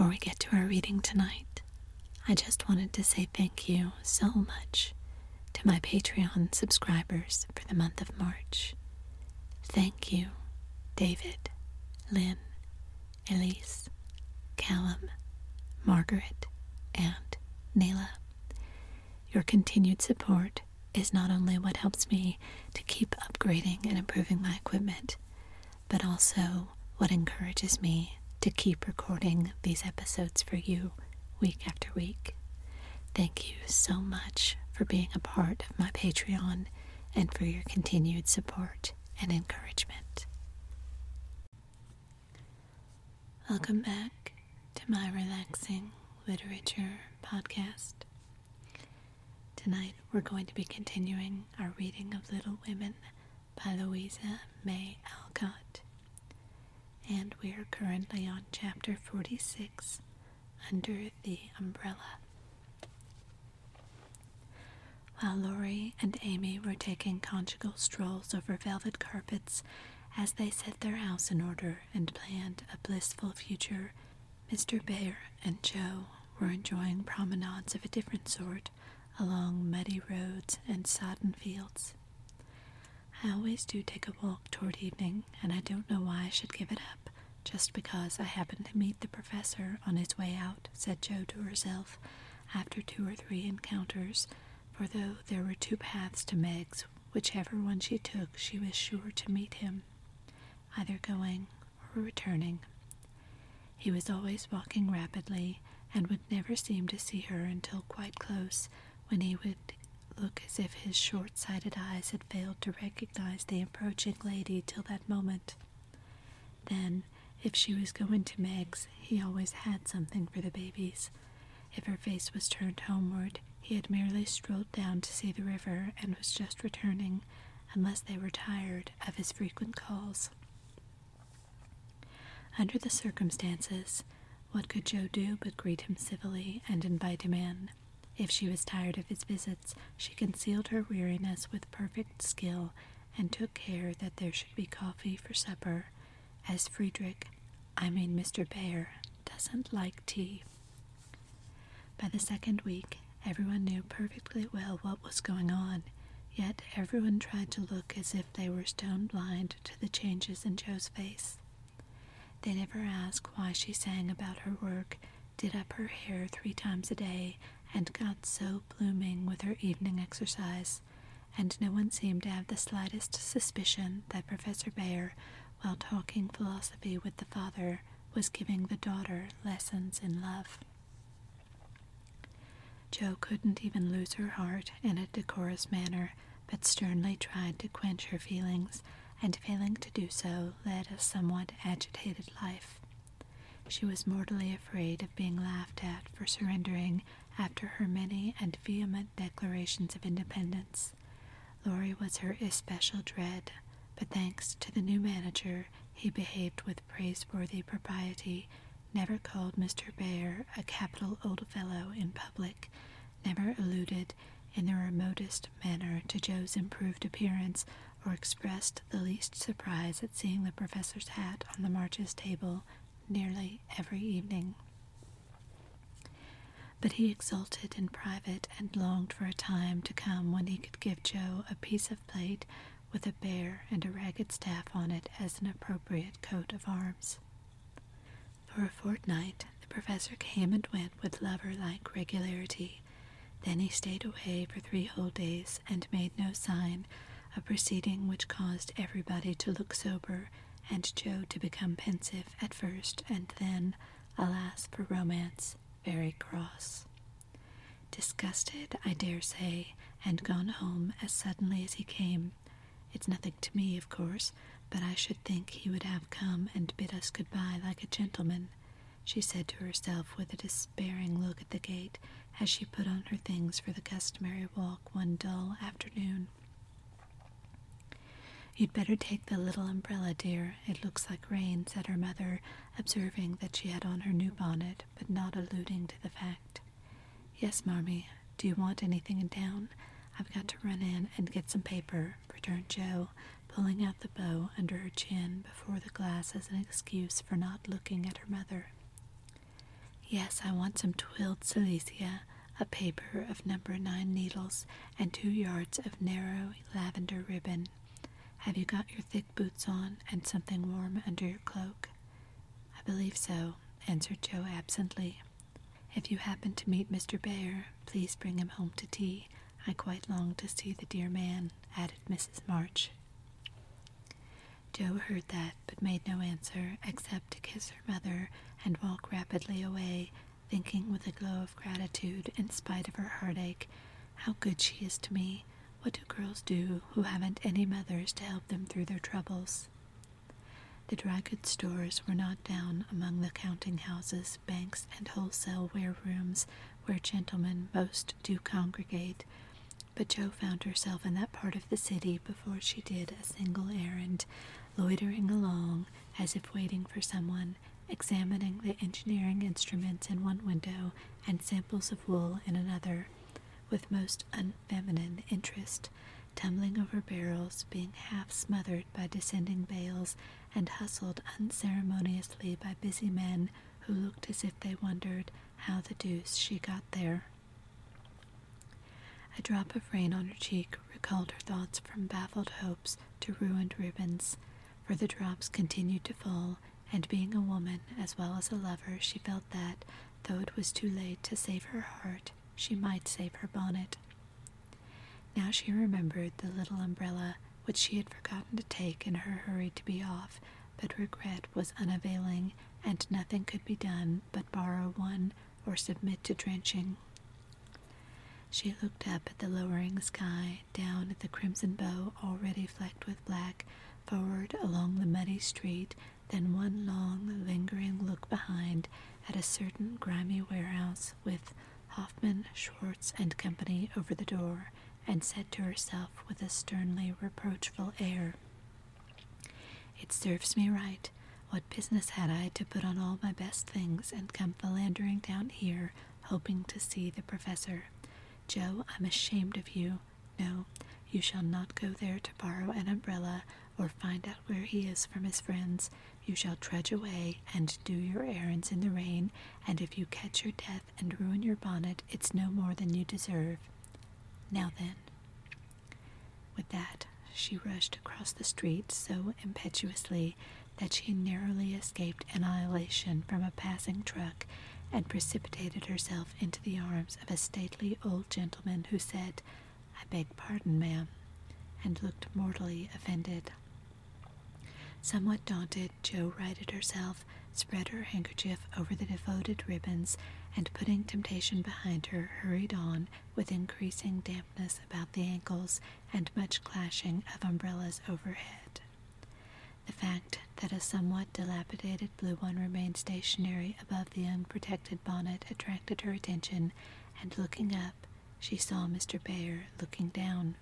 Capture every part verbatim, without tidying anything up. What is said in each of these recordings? before we get to our reading tonight, I just wanted to say thank you so much to my Patreon subscribers for the month of March. Thank you, David, Lynn, Elise, Callum, Margaret, and Nayla. Your continued support is not only what helps me to keep upgrading and improving my equipment, but also what encourages me to keep recording these episodes for you week after week. Thank you so much for being a part of my Patreon and for your continued support and encouragement. Welcome back to my Relaxing Literature podcast. Tonight we're going to be continuing our reading of Little Women by Louisa May Alcott. And we are currently on chapter forty-six, Under the Umbrella. While Laurie and Amy were taking conjugal strolls over velvet carpets as they set their house in order and planned a blissful future, Mister Bhaer and Joe were enjoying promenades of a different sort along muddy roads and sodden fields. I always do take a walk toward evening, and I don't know why I should give it up, just because I happened to meet the professor on his way out, said Jo to herself, after two or three encounters, for though there were two paths to Meg's, whichever one she took, she was sure to meet him, either going or returning. He was always walking rapidly, and would never seem to see her until quite close, when he would look as if his short-sighted eyes had failed to recognize the approaching lady till that moment. Then, if she was going to Meg's, he always had something for the babies. If her face was turned homeward, he had merely strolled down to see the river and was just returning, unless they were tired of his frequent calls. Under the circumstances, what could Jo do but greet him civilly and invite him in? If she was tired of his visits, she concealed her weariness with perfect skill and took care that there should be coffee for supper, as Friedrich, I mean Mister Bhaer, doesn't like tea. By the second week, everyone knew perfectly well what was going on, yet everyone tried to look as if they were stone blind to the changes in Jo's face. They never asked why she sang about her work, did up her hair three times a day, and got so blooming with her evening exercise, and no one seemed to have the slightest suspicion that Professor Bhaer, while talking philosophy with the father, was giving the daughter lessons in love. Jo couldn't even lose her heart in a decorous manner, but sternly tried to quench her feelings, and failing to do so, led a somewhat agitated life. She was mortally afraid of being laughed at for surrendering after her many and vehement declarations of independence. Laurie was her especial dread, but thanks to the new manager, he behaved with praiseworthy propriety, never called Mister Bhaer a capital old fellow in public, never alluded in the remotest manner to Jo's improved appearance, or expressed the least surprise at seeing the professor's hat on the Marches' table nearly every evening. But he exulted in private and longed for a time to come when he could give Jo a piece of plate with a bear and a ragged staff on it as an appropriate coat of arms. For a fortnight, the professor came and went with lover-like regularity. Then he stayed away for three whole days and made no sign, a proceeding which caused everybody to look sober, and Jo to become pensive at first, and then, alas for romance, very cross. Disgusted, I dare say, and gone home as suddenly as he came. It's nothing to me, of course, but I should think he would have come and bid us goodbye like a gentleman, she said to herself with a despairing look at the gate as she put on her things for the customary walk one dull afternoon. "You'd better take the little umbrella, dear. It looks like rain," said her mother, observing that she had on her new bonnet, but not alluding to the fact. "Yes, Marmee. Do you want anything in town? I've got to run in and get some paper," returned Jo, pulling out the bow under her chin before the glass as an excuse for not looking at her mother. Yes, I want some twilled silesia, a paper of number nine needles, and two yards of narrow lavender ribbon. Have you got your thick boots on and something warm under your cloak? I believe so, answered Joe absently. If you happen to meet Mister Bhaer, please bring him home to tea. I quite long to see the dear man, added Missus March. Joe heard that, but made no answer, except to kiss her mother and walk rapidly away, thinking with a glow of gratitude, in spite of her heartache, how good she is to me. What do girls do who haven't any mothers to help them through their troubles? The dry goods stores were not down among the counting houses, banks, and wholesale ware rooms where gentlemen most do congregate, but Jo found herself in that part of the city before she did a single errand, loitering along as if waiting for someone, examining the engineering instruments in one window and samples of wool in another, with most unfeminine interest, tumbling over barrels, being half smothered by descending bales, and hustled unceremoniously by busy men who looked as if they wondered how the deuce she got there. A drop of rain on her cheek recalled her thoughts from baffled hopes to ruined ribbons, for the drops continued to fall, and being a woman as well as a lover, she felt that, though it was too late to save her heart, she might save her bonnet. Now she remembered the little umbrella, which she had forgotten to take in her hurry to be off, but regret was unavailing, and nothing could be done but borrow one or submit to drenching. She looked up at the lowering sky, down at the crimson bow already flecked with black, forward along the muddy street, then one long, lingering look behind at a certain grimy warehouse with Hoffman, Schwartz, and Company over the door, and said to herself with a sternly reproachful air, "It serves me right. What business had I to put on all my best things and come philandering down here, hoping to see the professor? Joe, I'm ashamed of you. No, you shall not go there to borrow an umbrella or find out where he is from his friends. You shall trudge away and do your errands in the rain, and if you catch your death and ruin your bonnet, it's no more than you deserve. Now then." With that, she rushed across the street so impetuously that she narrowly escaped annihilation from a passing truck, and precipitated herself into the arms of a stately old gentleman who said, "I beg pardon, ma'am," and looked mortally offended. Somewhat daunted, Jo righted herself, spread her handkerchief over the devoted ribbons, and putting temptation behind her, hurried on, with increasing dampness about the ankles and much clashing of umbrellas overhead. The fact that a somewhat dilapidated blue one remained stationary above the unprotected bonnet attracted her attention, and looking up, she saw Mister Bhaer looking down.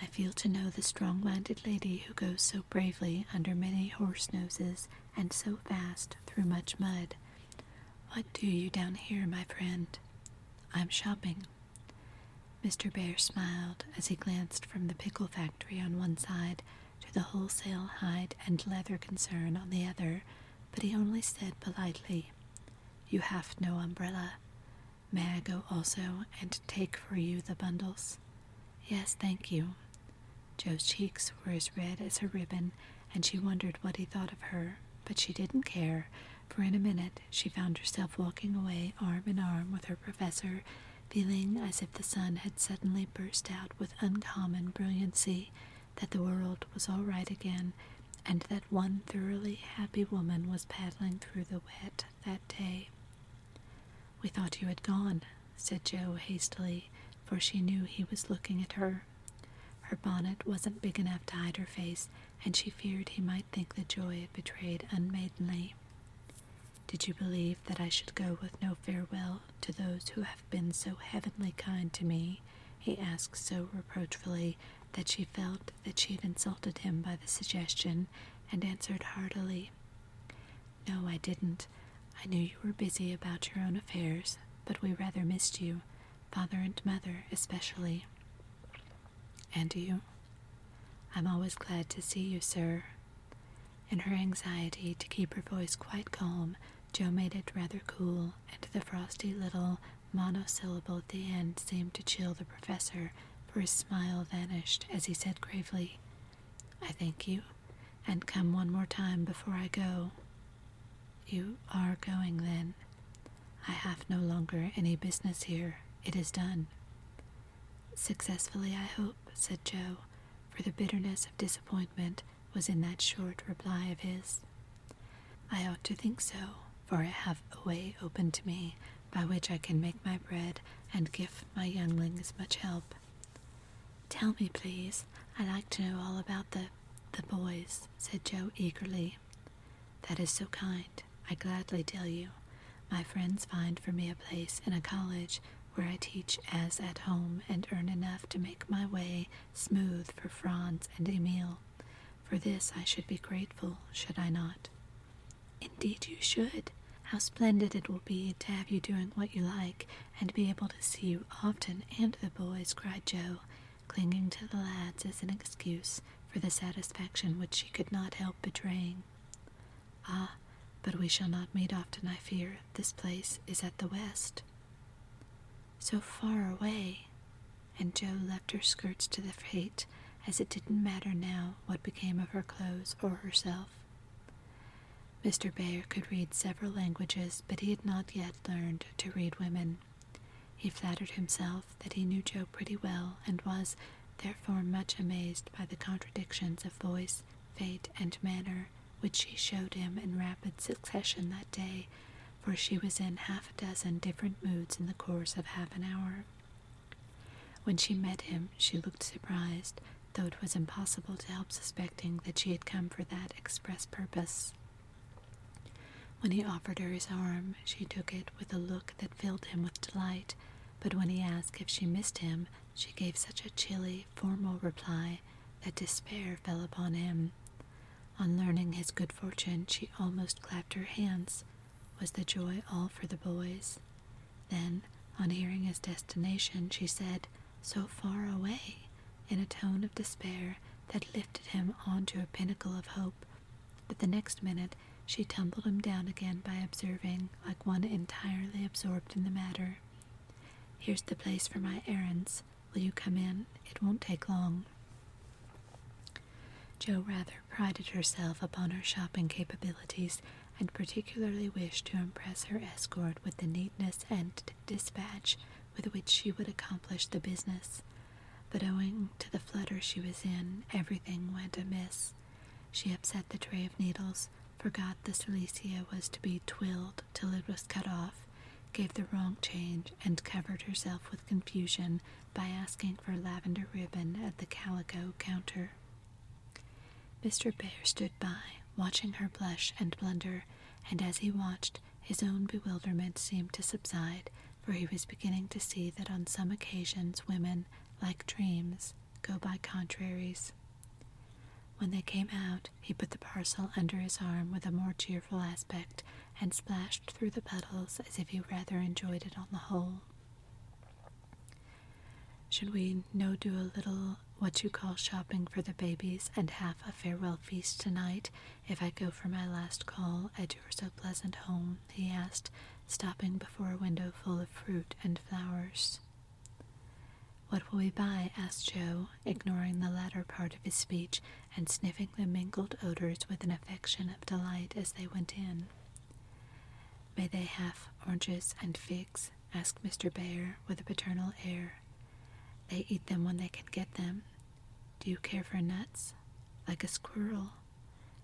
"I feel to know the strong-minded lady who goes so bravely under many horse noses and so fast through much mud. What do you down here, my friend?" "I'm shopping." Mister Bhaer smiled as he glanced from the pickle factory on one side to the wholesale hide and leather concern on the other, but he only said politely, "You have no umbrella. May I go also and take for you the bundles?" "Yes, thank you." Jo's cheeks were as red as her ribbon, and she wondered what he thought of her, but she didn't care, for in a minute she found herself walking away arm in arm with her professor, feeling as if the sun had suddenly burst out with uncommon brilliancy, that the world was all right again, and that one thoroughly happy woman was paddling through the wet that day. "We thought you had gone," said Jo hastily, for she knew he was looking at her. Her bonnet wasn't big enough to hide her face, and she feared he might think the joy it betrayed unmaidenly. "Did you believe that I should go with no farewell to those who have been so heavenly kind to me?" he asked so reproachfully that she felt that she had insulted him by the suggestion, and answered heartily, "No, I didn't. I knew you were busy about your own affairs, but we rather missed you, father and mother especially." "And you?" "I'm always glad to see you, sir." In her anxiety to keep her voice quite calm, Joe made it rather cool, and the frosty little monosyllable at the end seemed to chill the professor, for his smile vanished as he said gravely, "I thank you, and come one more time before I go." "You are going, then?" "I have no longer any business here. It is done." "Successfully, I hope," said Joe, for the bitterness of disappointment was in that short reply of his. "I ought to think so, for I have a way open to me by which I can make my bread and give my younglings much help." "Tell me, please. I'd like to know all about the, the boys," said Joe eagerly. "That is so kind. I gladly tell you. My friends find for me a place in a college where I teach as at home and earn enough to make my way smooth for Franz and Emil. For this I should be grateful, should I not?" "Indeed you should. How splendid it will be to have you doing what you like and be able to see you often and the boys," cried Joe, clinging to the lads as an excuse for the satisfaction which she could not help betraying. "Ah, but we shall not meet often, I fear. This place is at the west." "So far away," and Joe left her skirts to the fate, as it didn't matter now what became of her clothes or herself. Mister Bhaer could read several languages, but he had not yet learned to read women. He flattered himself that he knew Joe pretty well, and was, therefore, much amazed by the contradictions of voice, fate, and manner which she showed him in rapid succession that day, for she was in half a dozen different moods in the course of half an hour. When she met him, she looked surprised, though it was impossible to help suspecting that she had come for that express purpose. When he offered her his arm, she took it with a look that filled him with delight, but when he asked if she missed him, she gave such a chilly, formal reply that despair fell upon him. On learning his good fortune, she almost clapped her hands. Was the joy all for the boys? Then, on hearing his destination, she said, "So far away," in a tone of despair that lifted him onto a pinnacle of hope, but the next minute she tumbled him down again by observing, like one entirely absorbed in the matter, "Here's the place for my errands. Will you come in? It won't take long." Jo rather prided herself upon her shopping capabilities, and particularly wished to impress her escort with the neatness and dispatch with which she would accomplish the business. But owing to the flutter she was in, everything went amiss. She upset the tray of needles, forgot the silesia was to be twilled till it was cut off, gave the wrong change, and covered herself with confusion by asking for lavender ribbon at the calico counter. Mister Bhaer stood by, watching her blush and blunder, and as he watched, his own bewilderment seemed to subside, for he was beginning to see that on some occasions women, like dreams, go by contraries. When they came out, he put the parcel under his arm with a more cheerful aspect, and splashed through the puddles as if he rather enjoyed it on the whole. "Should we no do a little what you call shopping for the babies, and half a farewell feast tonight, if I go for my last call at your so pleasant home?" he asked, stopping before a window full of fruit and flowers. "What will we buy?" asked Joe, ignoring the latter part of his speech, and sniffing the mingled odors with an affection of delight as they went in. "May they have oranges and figs?" asked Mister Bhaer, with a paternal air. "They eat them when they can get them. Do you care for nuts?" "Like a squirrel."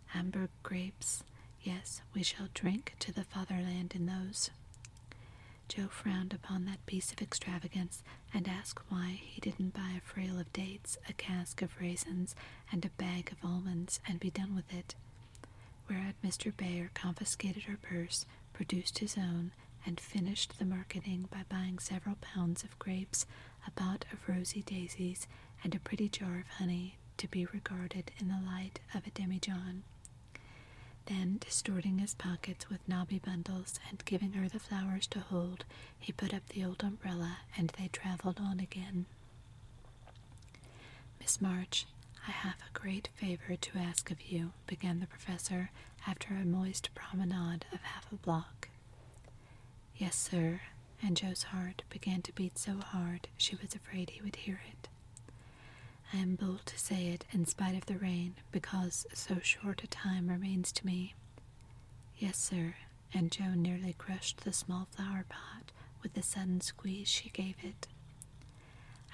"Hamburg grapes?" "Yes, we shall drink to the fatherland in those." Joe frowned upon that piece of extravagance, and asked why he didn't buy a frail of dates, a cask of raisins, and a bag of almonds, and be done with it. Whereat Mister Bhaer confiscated her purse, produced his own, and finished the marketing by buying several pounds of grapes, a pot of rosy daisies, and a pretty jar of honey, to be regarded in the light of a demijohn. Then, distorting his pockets with knobby bundles and giving her the flowers to hold, he put up the old umbrella, and they travelled on again. "Miss March, "I have a great favor to ask of you," began the professor, after a moist promenade of half a block. "Yes, sir," and Joe's heart began to beat so hard she was afraid he would hear it. "I am bold to say it in spite of the rain, because so short a time remains to me." "Yes, sir," and Joe nearly crushed the small flower pot with the sudden squeeze she gave it.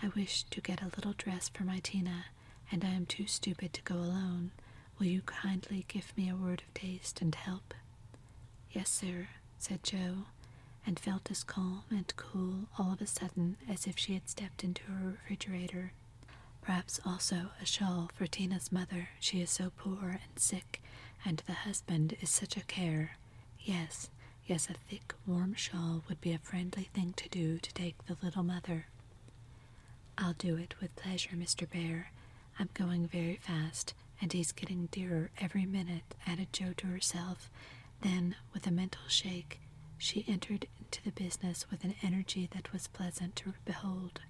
"I wish to get a little dress for my Tina, and I am too stupid to go alone. Will you kindly give me a word of taste and help?" "Yes, sir," said Joe, and felt as calm and cool all of a sudden as if she had stepped into a refrigerator. Perhaps also a shawl for Tina's mother. She is so poor and sick, and the husband is such a care. Yes, yes, a thick, warm shawl would be a friendly thing to do to take the little mother. "I'll do it with pleasure, Mister Bhaer. I'm going very fast, and he's getting dearer every minute," added Jo to herself. Then, with a mental shake, she entered into the business with an energy that was pleasant to behold.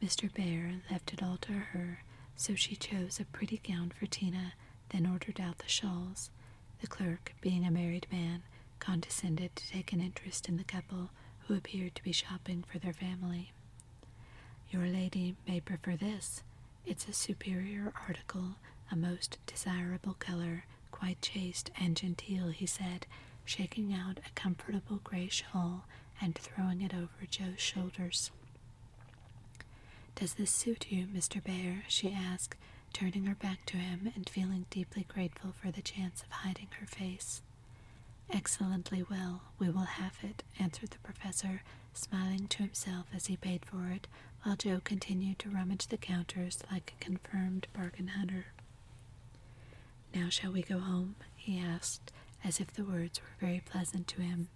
Mister Bhaer left it all to her, so she chose a pretty gown for Tina, then ordered out the shawls. The clerk, being a married man, condescended to take an interest in the couple, who appeared to be shopping for their family. "Your lady may prefer this. It's a superior article, a most desirable color, quite chaste and genteel," he said, shaking out a comfortable gray shawl and throwing it over Joe's shoulders. "Does this suit you, Mister Bhaer?" she asked, turning her back to him and feeling deeply grateful for the chance of hiding her face. "Excellently well, we will have it," answered the professor, smiling to himself as he paid for it, while Joe continued to rummage the counters like a confirmed bargain hunter. "Now shall we go home?" he asked, as if the words were very pleasant to him.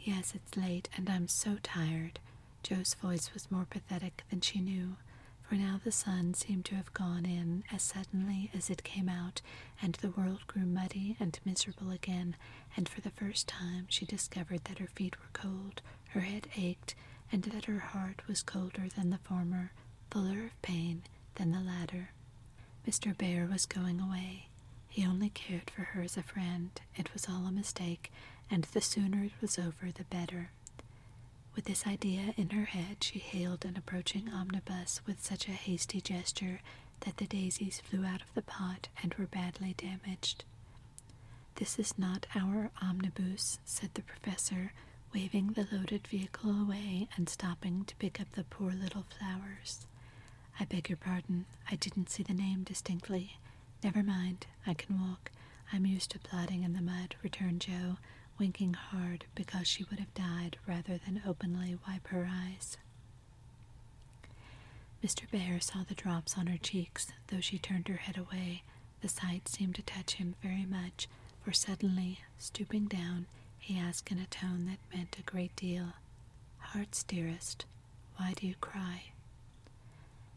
"Yes, it's late, and I'm so tired." Joe's voice was more pathetic than she knew, for now the sun seemed to have gone in as suddenly as it came out, and the world grew muddy and miserable again, and for the first time she discovered that her feet were cold, her head ached, and that her heart was colder than the former, fuller of pain than the latter. Mister Bhaer was going away. He only cared for her as a friend. It was all a mistake, and the sooner it was over the better. With this idea in her head, she hailed an approaching omnibus with such a hasty gesture that the daisies flew out of the pot and were badly damaged. "This is not our omnibus," said the professor, waving the loaded vehicle away and stopping to pick up the poor little flowers. "I beg your pardon, I didn't see the name distinctly." "Never mind, I can walk. I'm used to plodding in the mud," returned Joe, winking hard because she would have died rather than openly wipe her eyes. Mister Bhaer saw the drops on her cheeks, though she turned her head away. The sight seemed to touch him very much, for suddenly, stooping down, he asked in a tone that meant a great deal, "Heart's dearest, why do you cry?"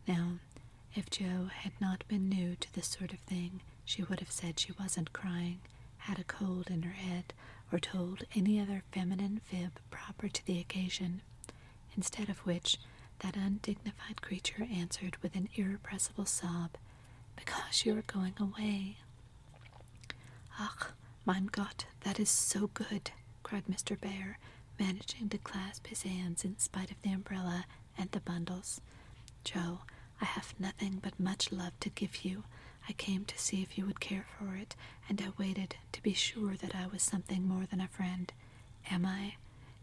Now, if Jo had not been new to this sort of thing, she would have said she wasn't crying, had a cold in her head, or told any other feminine fib proper to the occasion, instead of which that undignified creature answered with an irrepressible sob, "Because you are going away." "Ach, mein Gott, that is so good," cried Mister Bhaer, managing to clasp his hands in spite of the umbrella and the bundles. "Joe, I have nothing but much love to give you. I came to see if you would care for it, and I waited to be sure that I was something more than a friend. Am I?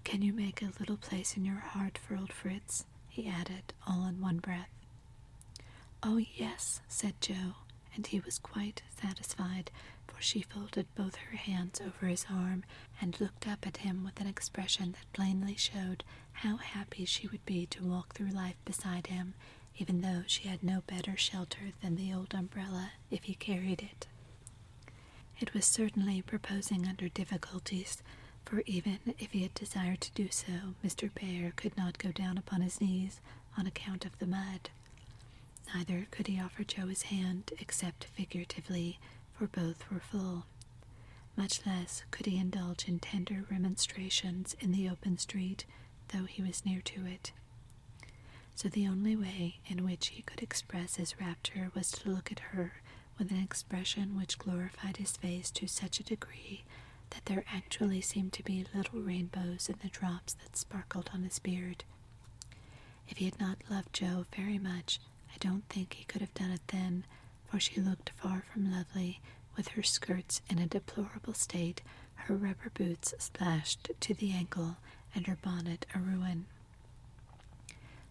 Can you make a little place in your heart for old Fritz?" he added, all in one breath. "Oh, yes," said Joe, and he was quite satisfied, for she folded both her hands over his arm and looked up at him with an expression that plainly showed how happy she would be to walk through life beside him, even though she had no better shelter than the old umbrella if he carried it. It was certainly proposing under difficulties, for even if he had desired to do so, Mister Bhaer could not go down upon his knees on account of the mud. Neither could he offer Joe his hand, except figuratively, for both were full. Much less could he indulge in tender remonstrations in the open street, though he was near to it. so the only way in which he could express his rapture was to look at her with an expression which glorified his face to such a degree that there actually seemed to be little rainbows in the drops that sparkled on his beard. If he had not loved Jo very much, I don't think he could have done it then, for she looked far from lovely, with her skirts in a deplorable state, her rubber boots slashed to the ankle, and her bonnet a ruin.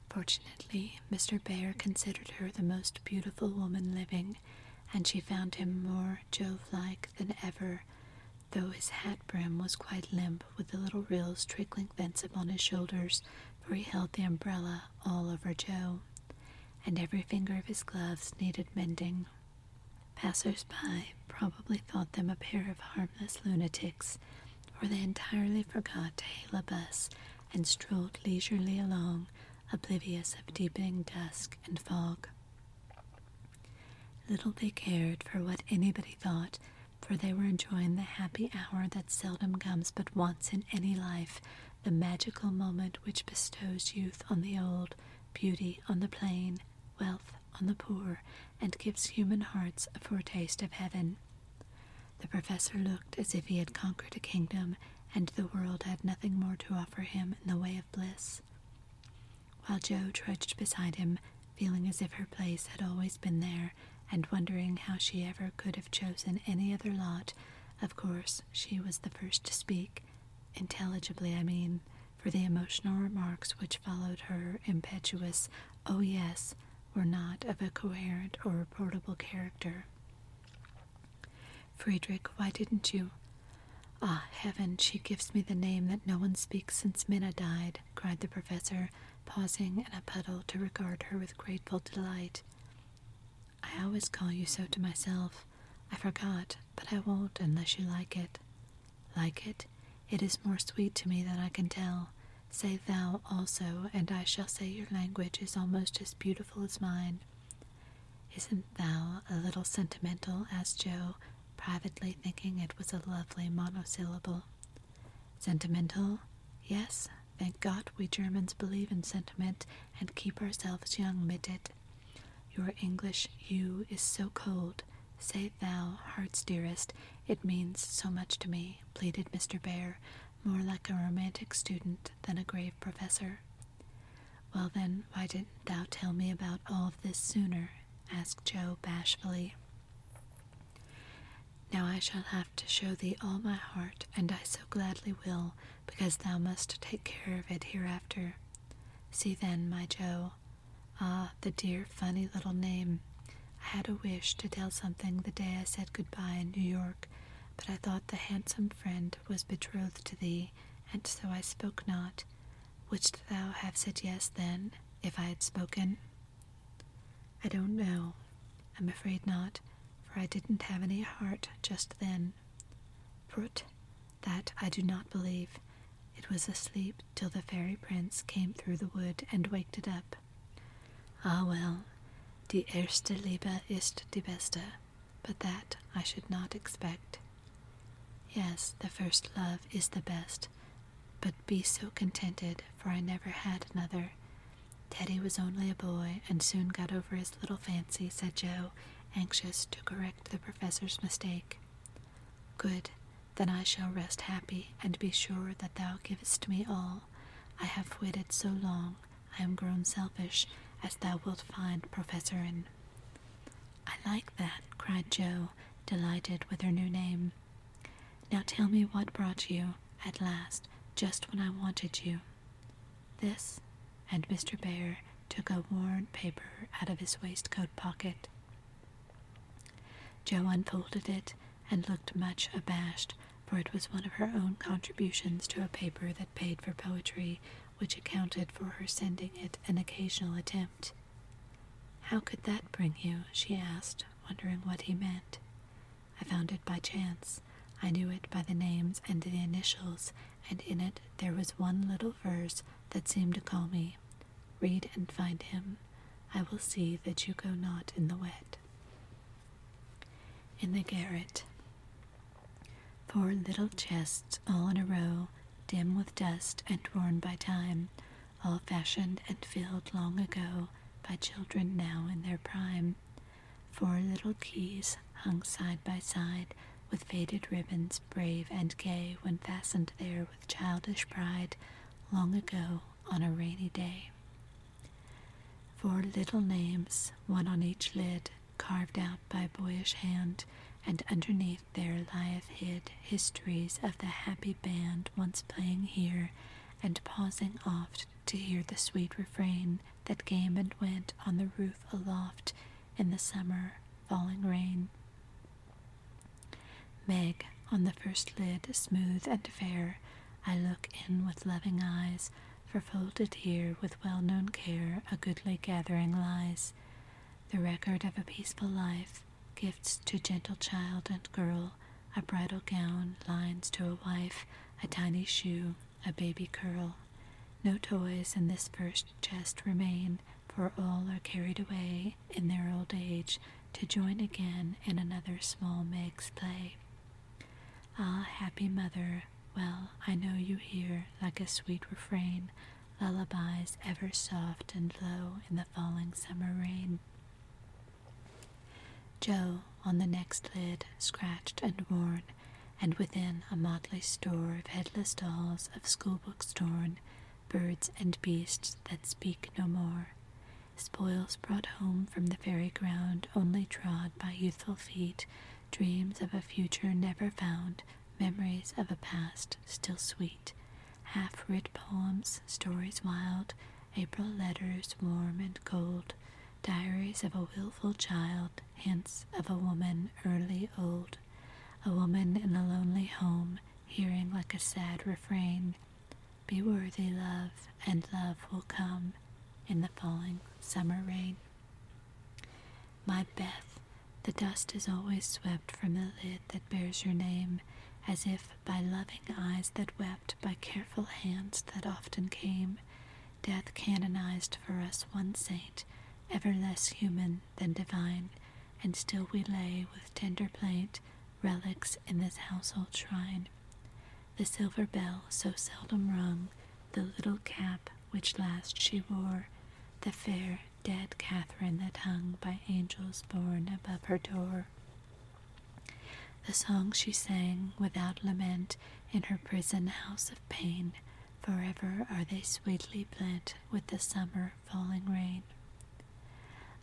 Fortunately, Mister Bhaer considered her the most beautiful woman living, and she found him more Jove-like than ever, though his hat brim was quite limp with the little rills trickling thence upon his shoulders, for he held the umbrella all over Jo, and every finger of his gloves needed mending. Passers-by probably thought them a pair of harmless lunatics, for they entirely forgot to hail a bus and strolled leisurely along, oblivious of deepening dusk and fog. Little they cared for what anybody thought, for they were enjoying the happy hour that seldom comes but once in any life, the magical moment which bestows youth on the old, beauty on the plain, wealth on the poor, and gives human hearts a foretaste of heaven. The professor looked as if he had conquered a kingdom, and the world had nothing more to offer him in the way of bliss. While Jo trudged beside him, feeling as if her place had always been there, and wondering how she ever could have chosen any other lot, of course she was the first to speak, intelligibly I mean, for the emotional remarks which followed her impetuous, "Oh yes," were not of a coherent or reportable character. "Friedrich, why didn't you—" "Ah, heaven, she gives me the name that no one speaks since Minna died," cried the professor, pausing in a puddle to regard her with grateful delight. "I always call you so to myself. I forgot, but I won't unless you like it." "Like it? It is more sweet to me than I can tell. Say thou also, and I shall say your language is almost as beautiful as mine." "Isn't thou a little sentimental?" asked Jo, privately thinking it was a lovely monosyllable. "Sentimental? Yes. Thank God we Germans believe in sentiment and keep ourselves young mid it. Your English you is so cold. Say thou, heart's dearest, it means so much to me," pleaded Mister Bhaer, more like a romantic student than a grave professor. "Well then, why didn't thou tell me about all of this sooner?" asked Jo bashfully. "Now I shall have to show thee all my heart, and I so gladly will, because thou must take care of it hereafter. See then, my Jo." Ah, the dear, funny little name. I had a wish to tell something the day I said goodbye in New York, but I thought the handsome friend was betrothed to thee, and so I spoke not. Wouldst thou have said yes, then, if I had spoken? "I don't know. I'm afraid not, for I didn't have any heart just then." "Prut, that I do not believe. It was asleep till the fairy prince came through the wood and waked it up." "Ah, well, die erste Liebe ist die beste, but that I should not expect." "Yes, the first love is the best, but be so contented, for I never had another." "Teddy was only a boy, and soon got over his little fancy," said Jo, anxious to correct the professor's mistake. "Good, then I shall rest happy, and be sure that thou givest me all. I have waited so long, I am grown selfish, as thou wilt find, professorin." "I like that," cried Jo, delighted with her new name. "Now tell me what brought you, at last, just when I wanted you." "This," and Mister Bhaer took a worn paper out of his waistcoat pocket. Jo unfolded it, and looked much abashed, for it was one of her own contributions to a paper that paid for poetry, which accounted for her sending it an occasional attempt. "How could that bring you?" she asked, wondering what he meant. "I found it by chance. I knew it by the names and the initials, and in it there was one little verse that seemed to call me. Read and find him. I will see that you go not in the wet." In the garret. Four little chests all in a row, dim with dust and worn by time, all fashioned and filled long ago by children now in their prime. Four little keys hung side by side with faded ribbons, brave and gay, when fastened there with childish pride, long ago on a rainy day. Four little names, one on each lid, carved out by boyish hand, and underneath there lieth hid histories of the happy band once playing here, and pausing oft to hear the sweet refrain that came and went on the roof aloft in the summer falling rain. Meg, on the first lid, smooth and fair, I look in with loving eyes, for folded here with well-known care a goodly gathering lies, the record of a peaceful life, gifts to gentle child and girl, a bridal gown, lines to a wife, a tiny shoe, a baby curl. No toys in this first chest remain, for all are carried away in their old age, to join again in another small Meg's play. Ah, happy mother, well, I know you hear, like a sweet refrain, lullabies ever soft and low in the falling summer rain. Joe, on the next lid, scratched and worn, and within a motley store of headless dolls, of schoolbooks torn, birds and beasts that speak no more, spoils brought home from the fairy ground, only trod by youthful feet, dreams of a future never found, memories of a past still sweet, half-writ poems, stories wild, April letters warm and cold, diaries of a willful child, hints of a woman early old, a woman in a lonely home, hearing like a sad refrain, be worthy, love, and love will come in the falling summer rain. My Beth, the dust is always swept from the lid that bears your name, as if by loving eyes that wept, by careful hands that often came. Death canonized for us one saint, ever less human than divine, and still we lay with tender plaint relics in this household shrine. The silver bell so seldom rung, the little cap which last she wore, the fair dead Catherine that hung by angels born above her door. The song she sang without lament in her prison house of pain, forever are they sweetly blent with the summer falling rain.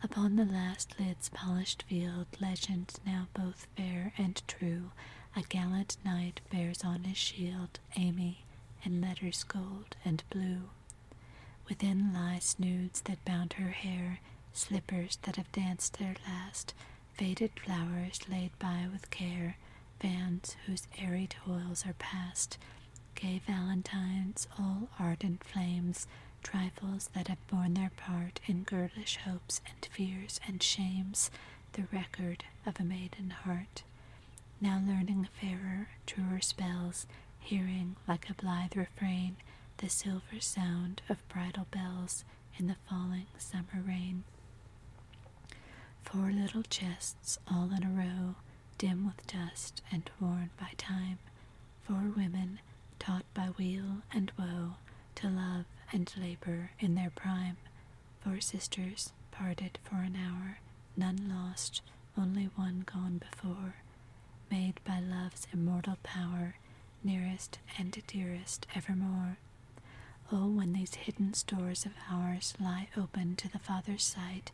Upon the last lid's polished field, legend now both fair and true, a gallant knight bears on his shield Amy in letters gold and blue. Within lie snoods that bound her hair, slippers that have danced their last, faded flowers laid by with care, fans whose airy toils are past, gay valentines, all ardent flames, trifles that have borne their part in girlish hopes and fears and shames, the record of a maiden heart. Now learning fairer, truer spells, hearing like a blithe refrain, the silver sound of bridal bells in the falling summer rain. Four little chests all in a row, dim with dust and worn by time, four women taught by weal and woe to love and labor in their prime, four sisters parted for an hour, none lost, only one gone before, made by love's immortal power, nearest and dearest evermore. Oh, when these hidden stores of ours lie open to the Father's sight,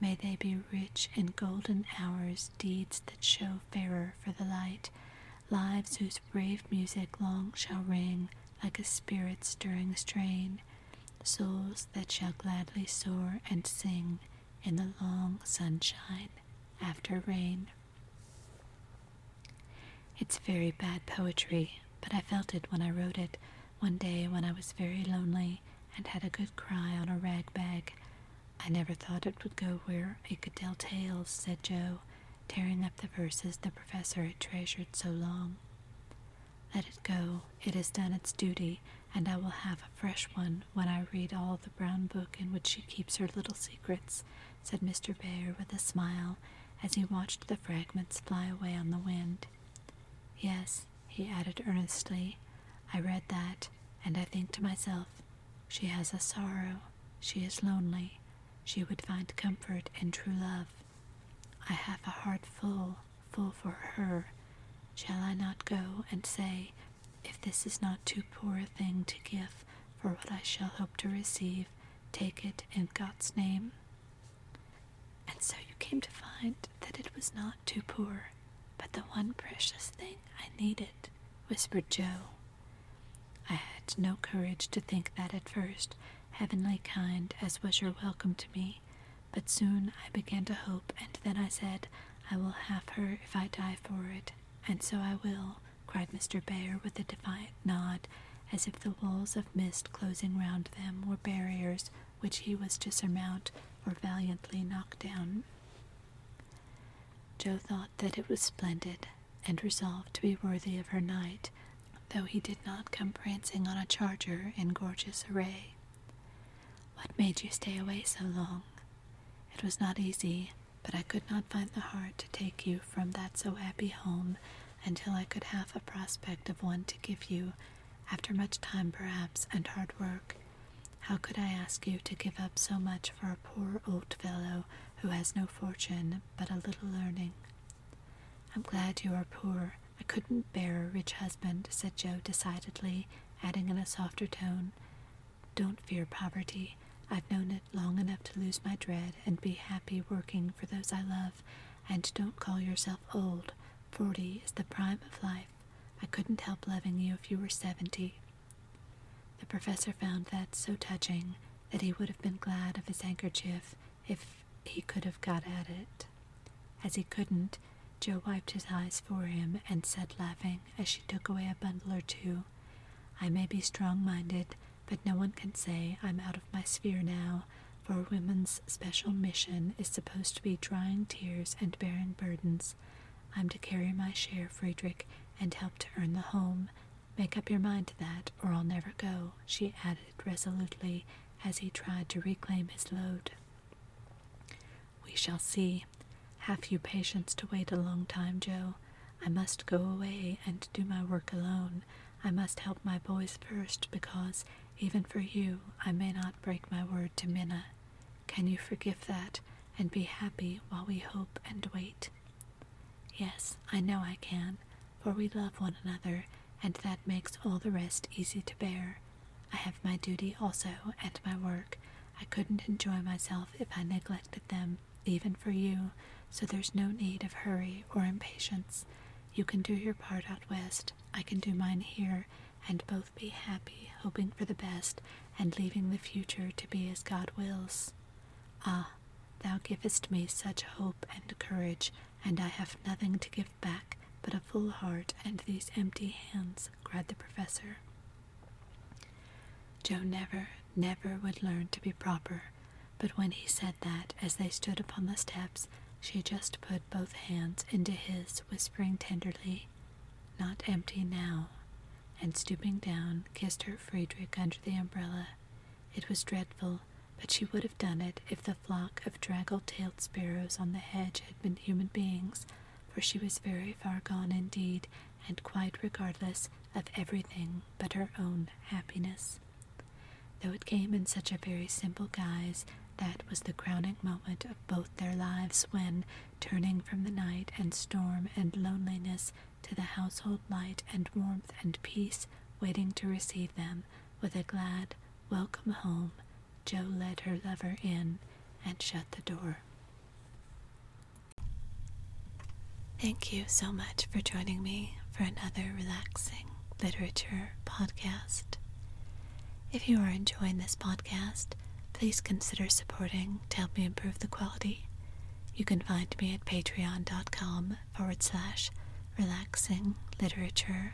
may they be rich in golden hours, deeds that show fairer for the light, lives whose brave music long shall ring like a spirit stirring strain, souls that shall gladly soar and sing in the long sunshine after rain. It's very bad poetry, but I felt it when I wrote it, one day when I was very lonely and had a good cry on a rag bag. I never thought it would go where it could tell tales, said Joe, tearing up the verses the professor had treasured so long. Let it go, it has done its duty, and I will have a fresh one when I read all the brown book in which she keeps her little secrets, said Mister Bhaer with a smile, as he watched the fragments fly away on the wind. Yes, he added earnestly, I read that, and I think to myself, She has a sorrow. She is lonely. She would find comfort in true love. I have a heart full, full for her. Shall I not go and say, if this is not too poor a thing to give for what I shall hope to receive, take it in God's name? And so you came to find that it was not too poor, but the one precious thing I needed, whispered Joe. I had no courage to think that at first, heavenly kind as was your welcome to me, but soon I began to hope, and then I said, I will have her if I die for it, and so I will, cried Mister Bhaer with a defiant nod, as if the walls of mist closing round them were barriers which he was to surmount or valiantly knock down. Joe thought that it was splendid, and resolved to be worthy of her knight, though he did not come prancing on a charger in gorgeous array. What made you stay away so long? It was not easy, but I could not find the heart to take you from that so happy home until I could have a prospect of one to give you, after much time perhaps, and hard work. How could I ask you to give up so much for a poor old fellow who has no fortune but a little learning? I'm glad you are poor. I couldn't bear a rich husband, said Joe decidedly, adding in a softer tone, Don't fear poverty. I've known it long enough to lose my dread and be happy working for those I love, and don't call yourself old. Forty is the prime of life. I couldn't help loving you if you were seventy. The professor found that so touching that he would have been glad of his handkerchief if he could have got at it. As he couldn't, Joe wiped his eyes for him and said, laughing, as she took away a bundle or two, I may be strong-minded, but no one can say I'm out of my sphere now, for women's special mission is supposed to be drying tears and bearing burdens. I'm to carry my share, Friedrich, and help to earn the home. Make up your mind to that, or I'll never go, she added resolutely, as he tried to reclaim his load. We shall see. Have you patience to wait a long time, Joe? I must go away and do my work alone. I must help my boys first, because, even for you, I may not break my word to Minna. Can you forgive that, and be happy while we hope and wait? Yes, I know I can, for we love one another, and that makes all the rest easy to bear. I have my duty also, and my work. I couldn't enjoy myself if I neglected them, even for you, so there's no need of hurry or impatience. You can do your part out west, I can do mine here, and both be happy, hoping for the best, and leaving the future to be as God wills. Ah, thou givest me such hope and courage, and I have nothing to give back but a full heart and these empty hands, cried the professor. Joe never, never would learn to be proper, but when he said that, as they stood upon the steps, she just put both hands into his, whispering tenderly, Not empty now, and stooping down, kissed her Friedrich under the umbrella. It was dreadful, but she would have done it if the flock of draggle-tailed sparrows on the hedge had been human beings, for she was very far gone indeed, and quite regardless of everything but her own happiness. Though it came in such a very simple guise, that was the crowning moment of both their lives when, turning from the night and storm and loneliness to the household light and warmth and peace waiting to receive them, with a glad welcome home, Joe led her lover in and shut the door. Thank you so much for joining me for another relaxing literature podcast. If you are enjoying this podcast, please consider supporting to help me improve the quality. You can find me at patreon.com forward slash relaxing literature,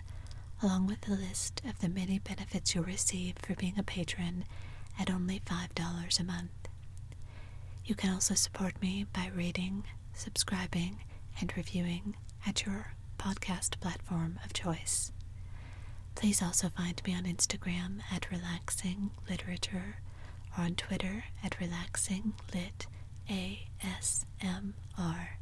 along with a list of the many benefits you'll receive for being a patron at only five dollars a month. You can also support me by rating, subscribing, and reviewing at your podcast platform of choice. Please also find me on Instagram at relaxing literature, or on Twitter at relaxinglit, A S M R,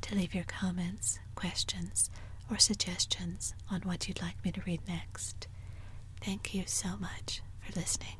to leave your comments, questions, or suggestions on what you'd like me to read next. Thank you so much for listening.